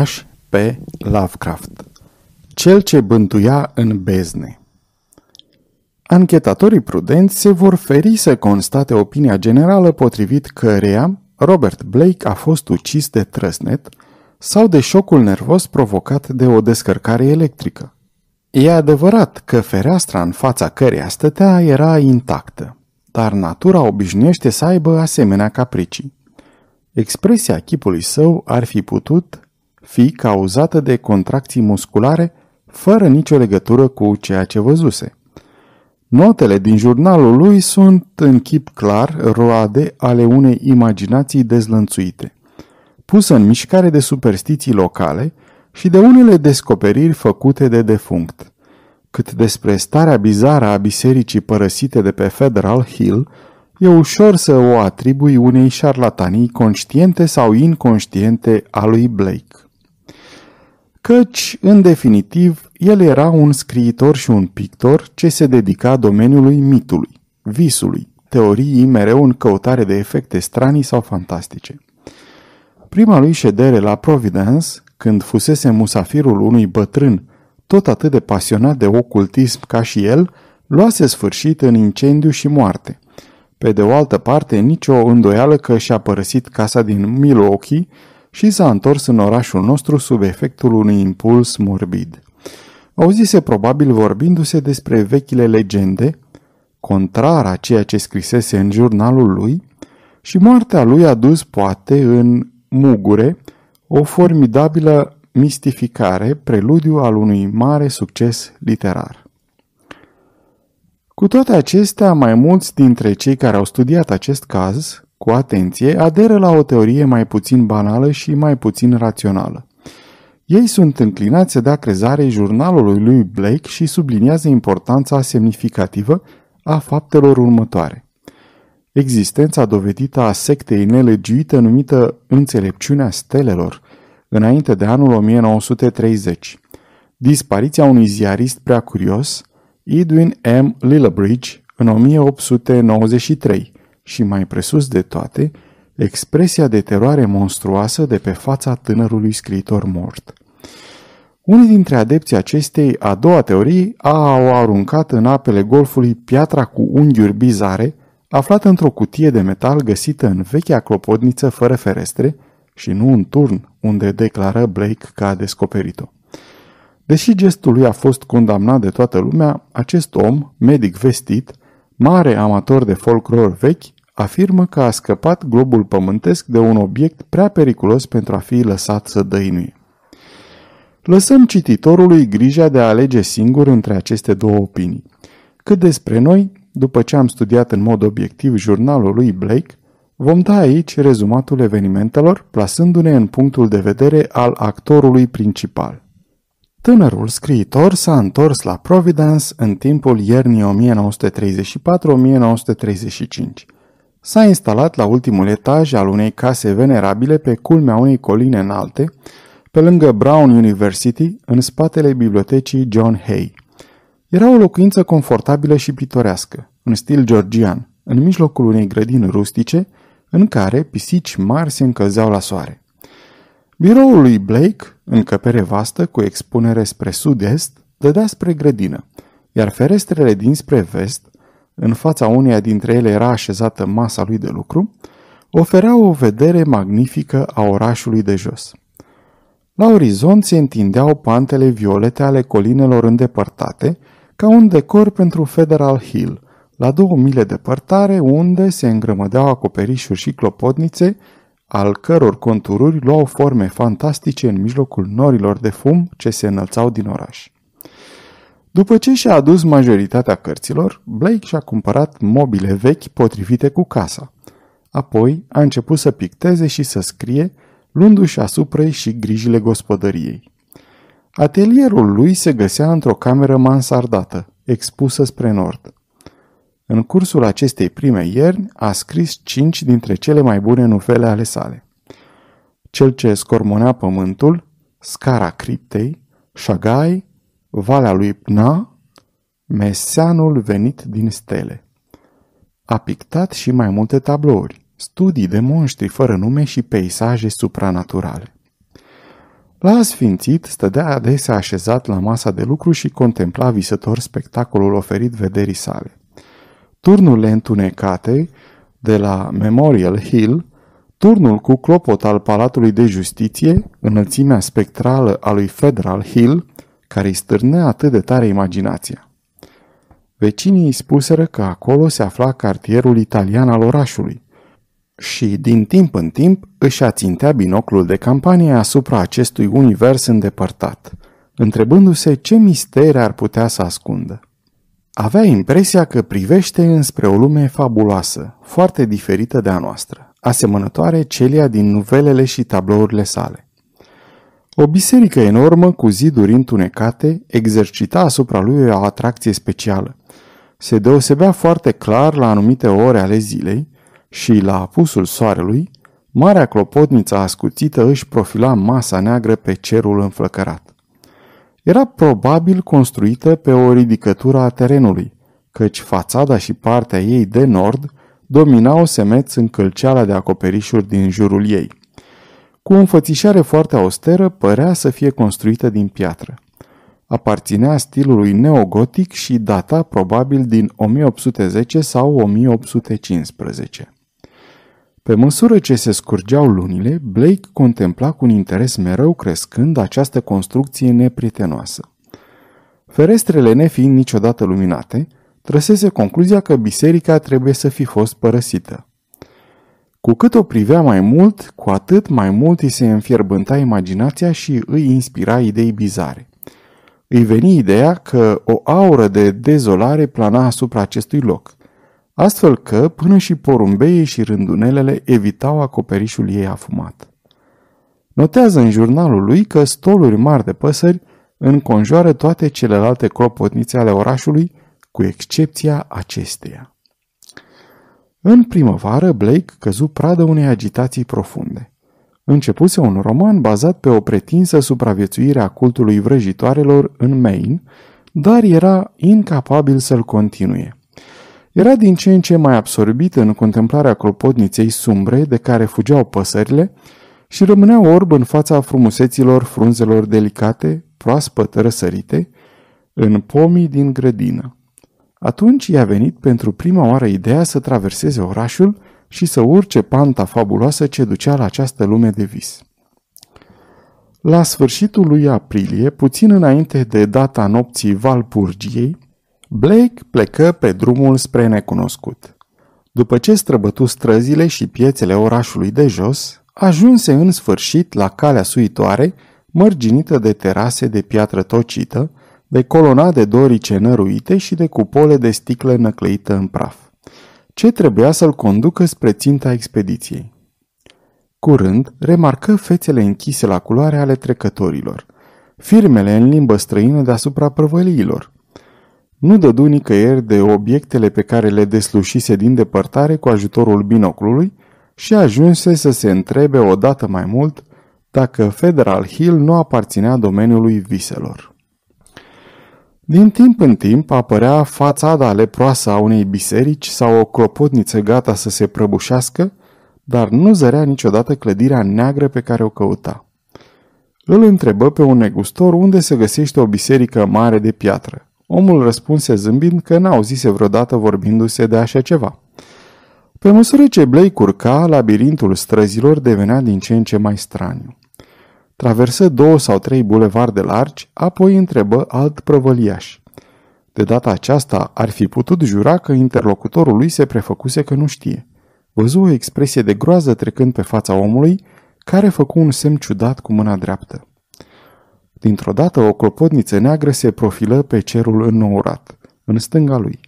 H.P. Lovecraft, cel ce bântuia în bezne. Anchetatorii prudenți se vor feri să constate opinia generală potrivit căreia Robert Blake a fost ucis de trăsnet sau de șocul nervos provocat de o descărcare electrică. E adevărat că fereastra în fața căreia stătea era intactă, dar natura obișnuiește să aibă asemenea capricii. Expresia chipului său ar fi putut fi cauzată de contracții musculare fără nicio legătură cu ceea ce văzuse. Notele din jurnalul lui sunt în chip clar roade ale unei imaginații dezlănțuite, pusă în mișcare de superstiții locale și de unele descoperiri făcute de defunct. Cât despre starea bizară a bisericii părăsite de pe Federal Hill, e ușor să o atribui unei șarlatanii conștiente sau inconștiente a lui Blake. Căci, în definitiv, el era un scriitor și un pictor ce se dedica domeniului mitului, visului, teoriei mereu în căutare de efecte stranii sau fantastice. Prima lui ședere la Providence, când fusese musafirul unui bătrân tot atât de pasionat de ocultism ca și el, luase sfârșit în incendiu și moarte. Pe de o altă parte, nicio îndoială că și-a părăsit casa din Milwaukee și s-a întors în orașul nostru sub efectul unui impuls morbid. Auzise probabil vorbindu-se despre vechile legende, contrar a ceea ce scrisese în jurnalul lui, și moartea lui a dus poate în mugure o formidabilă mistificare, preludiu al unui mare succes literar. Cu toate acestea, mai mulți dintre cei care au studiat acest caz cu atenție aderă la o teorie mai puțin banală și mai puțin rațională. Ei sunt înclinați să dea crezare jurnalului lui Blake și subliniază importanța semnificativă a faptelor următoare: existența dovedită a sectei nelegiuită numită Înțelepciunea Stelelor, înainte de anul 1930, dispariția unui ziarist prea curios, Edwin M. Lillebridge, în 1893, și mai presus de toate, expresia de teroare monstruoasă de pe fața tânărului scriitor mort. Unii dintre adepții acestei a doua teorii au aruncat în apele golfului piatra cu unghiuri bizare, aflată într-o cutie de metal găsită în vechea clopotniță fără ferestre și nu în turn, unde declară Blake că a descoperit-o. Deși gestul lui a fost condamnat de toată lumea, acest om, medic vestit, mare amator de folclor vechi, afirmă că a scăpat globul pământesc de un obiect prea periculos pentru a fi lăsat să dăinuie. Lăsăm cititorului grija de a alege singur între aceste două opinii. Cât despre noi, după ce am studiat în mod obiectiv jurnalul lui Blake, vom da aici rezumatul evenimentelor, plasându-ne în punctul de vedere al actorului principal. Tânărul scriitor s-a întors la Providence în timpul iernii 1934-1935. S-a instalat la ultimul etaj al unei case venerabile pe culmea unei coline înalte, pe lângă Brown University, în spatele bibliotecii John Hay. Era o locuință confortabilă și pitorească, în stil georgian, în mijlocul unei grădini rustice, în care pisici mari se încălzeau la soare. Biroul lui Blake, încăpere vastă cu expunere spre sud-est, dădea spre grădină, iar ferestrele dinspre vest, în fața uneia dintre ele era așezată masa lui de lucru, ofereau o vedere magnifică a orașului de jos. La orizont se întindeau pantele violete ale colinelor îndepărtate, ca un decor pentru Federal Hill, la 2000 departare, unde se îngrămădeau acoperișuri și clopotnițe, al căror contururi luau forme fantastice în mijlocul norilor de fum ce se înălțau din oraș. După ce și-a adus majoritatea cărților, Blake și-a cumpărat mobile vechi potrivite cu casa. Apoi a început să picteze și să scrie, luându-și asupra ei și grijile gospodăriei. Atelierul lui se găsea într-o cameră mansardată, expusă spre nord. În cursul acestei prime ierni a scris 5 dintre cele mai bune nuvele ale sale: Cel ce scormonea pământul, Scara criptei, Shagai, Valea lui Pna, Meseanul venit din stele. A pictat și mai multe tablouri, studii de monștri fără nume și peisaje supranaturale. La asfințit, stădea adesea așezat la masa de lucru și contempla visător spectacolul oferit vederii sale. Turnurile întunecate de la Memorial Hill, turnul cu clopot al Palatului de Justiție, înălțimea spectrală a lui Federal Hill, care îi stârnea atât de tare imaginația. Vecinii îi spuseră că acolo se afla cartierul italian al orașului și, din timp în timp, își ațintea binoclul de campanie asupra acestui univers îndepărtat, întrebându-se ce mistere ar putea să ascundă. Avea impresia că privește înspre o lume fabuloasă, foarte diferită de a noastră, asemănătoare celei din nuvelele și tablourile sale. O biserică enormă cu ziduri întunecate exercita asupra lui o atracție specială. Se deosebea foarte clar la anumite ore ale zilei și, la apusul soarelui, marea clopotniță ascuțită își profila masa neagră pe cerul înflăcărat. Era probabil construită pe o ridicătură a terenului, căci fațada și partea ei de nord dominau semeț încălceala de acoperișuri din jurul ei. Cu o înfățișare foarte austeră, părea să fie construită din piatră. Aparținea stilului neogotic și data probabil din 1810 sau 1815. Pe măsură ce se scurgeau lunile, Blake contempla cu un interes mereu crescând această construcție neprietenoasă. Ferestrele nefiind niciodată luminate, trăsese concluzia că biserica trebuie să fi fost părăsită. Cu cât o privea mai mult, cu atât mai mult îi se înfierbânta imaginația și îi inspira idei bizare. Îi veni ideea că o aură de dezolare plana asupra acestui loc, astfel că până și porumbeii și rândunelele evitau acoperișul ei afumat. Notează în jurnalul lui că stoluri mari de păsări înconjoară toate celelalte clopotnițe ale orașului, cu excepția acesteia. În primăvară, Blake căzu pradă unei agitații profunde. Începuse un roman bazat pe o pretinsă supraviețuire a cultului vrăjitoarelor în Maine, dar era incapabil să-l continue. Era din ce în ce mai absorbit în contemplarea clopotniței sumbre de care fugeau păsările și rămânea orb în fața frumuseților frunzelor delicate, proaspăt răsărite, în pomii din grădină. Atunci i-a venit pentru prima oară ideea să traverseze orașul și să urce panta fabuloasă ce ducea la această lume de vis. La sfârșitul lui aprilie, puțin înainte de data nopții Valpurgiei, Blake plecă pe drumul spre necunoscut. După ce străbătu străzile și piețele orașului de jos, ajunse în sfârșit la calea suitoare, mărginită de terase de piatră tocită, de colonade dorice năruite și de cupole de sticlă năclăită în praf, ce trebuia să-l conducă spre ținta expediției. Curând, remarcă fețele închise la culoare ale trecătorilor, firmele în limbă străină deasupra prăvăliilor. Nu dădu nicăieri de obiectele pe care le deslușise din depărtare cu ajutorul binoclului și ajunse să se întrebe odată mai mult dacă Federal Hill nu aparținea domeniului viselor. Din timp în timp apărea fațada leproasă a unei biserici sau o clopotniță gata să se prăbușească, dar nu zărea niciodată clădirea neagră pe care o căuta. Îl întrebă pe un negustor unde se găsește o biserică mare de piatră. Omul răspunse zâmbind că n-auzise vreodată vorbindu-se de așa ceva. Pe măsură ce Blake urca, labirintul străzilor devenea din ce în ce mai straniu. Traversă 2 sau 3 bulevarde largi, apoi întrebă alt prăvăliaș. De data aceasta ar fi putut jura că interlocutorul lui se prefăcuse că nu știe. Văzu o expresie de groază trecând pe fața omului, care făcu un semn ciudat cu mâna dreaptă. Dintr-o dată o clopotniță neagră se profilă pe cerul înnourat, în stânga lui.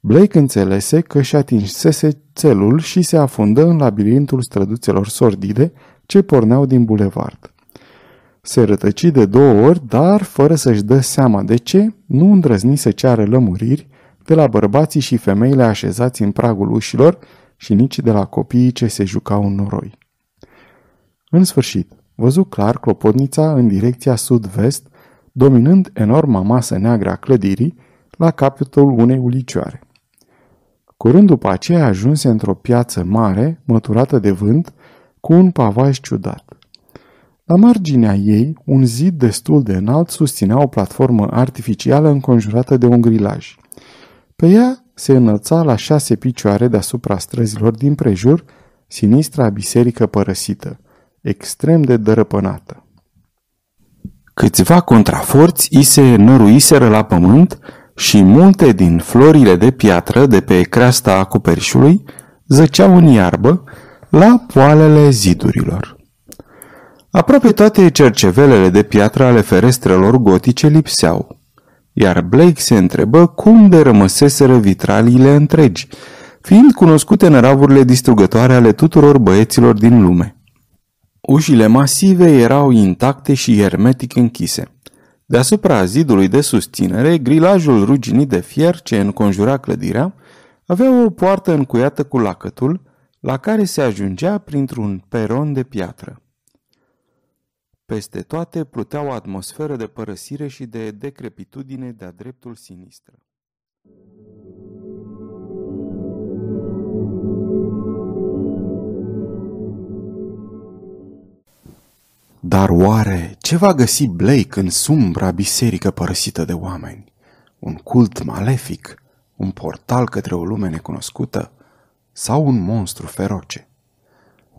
Blake înțelese că și atinsese țelul și se afundă în labirintul străduțelor sordide ce porneau din bulevard. Se rătăci de 2 ori, dar, fără să-și dă seama de ce, nu îndrăzni să ceară lămuriri de la bărbații și femeile așezați în pragul ușilor și nici de la copiii ce se jucau în noroi. În sfârșit, văzu clar clopotnița în direcția sud-vest, dominând enorma masă neagră a clădirii la capătul unei ulicioare. Curând după aceea ajunse într-o piață mare, măturată de vânt, cu un pavaj ciudat. La marginea ei, un zid destul de înalt susținea o platformă artificială înconjurată de un grilaj. Pe ea se înălța la 6 picioare deasupra străzilor din prejur, sinistra biserică părăsită, extrem de dărăpânată. Câțiva contraforți i se năruiseră la pământ și multe din florile de piatră de pe creasta acoperișului zăceau în iarbă la poalele zidurilor. Aproape toate cercevelele de piatră ale ferestrelor gotice lipseau, iar Blake se întrebă cum de rămăseseră vitraliile întregi, fiind cunoscute în ravurile distrugătoare ale tuturor băieților din lume. Ușile masive erau intacte și hermetic închise. Deasupra zidului de susținere, grilajul ruginit de fier ce înconjura clădirea avea o poartă încuiată cu lacătul, la care se ajungea printr-un peron de piatră. Peste toate plutea o atmosferă de părăsire și de decrepitudine de-a dreptul sinistră. Dar oare ce va găsi Blake în sumbra biserică părăsită de oameni? Un cult malefic? Un portal către o lume necunoscută? Sau un monstru feroce?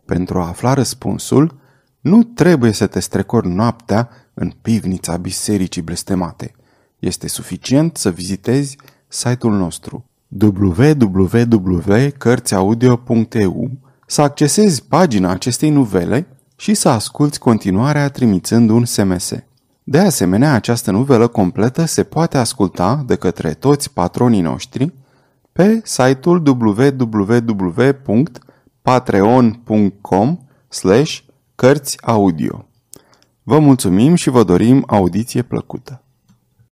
Pentru a afla răspunsul, nu trebuie să te strecori noaptea în pivnița bisericii blestemate. Este suficient să vizitezi site-ul nostru www.cărțiaudio.eu, să accesezi pagina acestei nuvele și să asculți continuarea trimițând un SMS. De asemenea, această nuvelă completă se poate asculta de către toți patronii noștri pe site-ul www.patreon.com/cărți audio. Vă mulțumim și vă dorim audiție plăcută!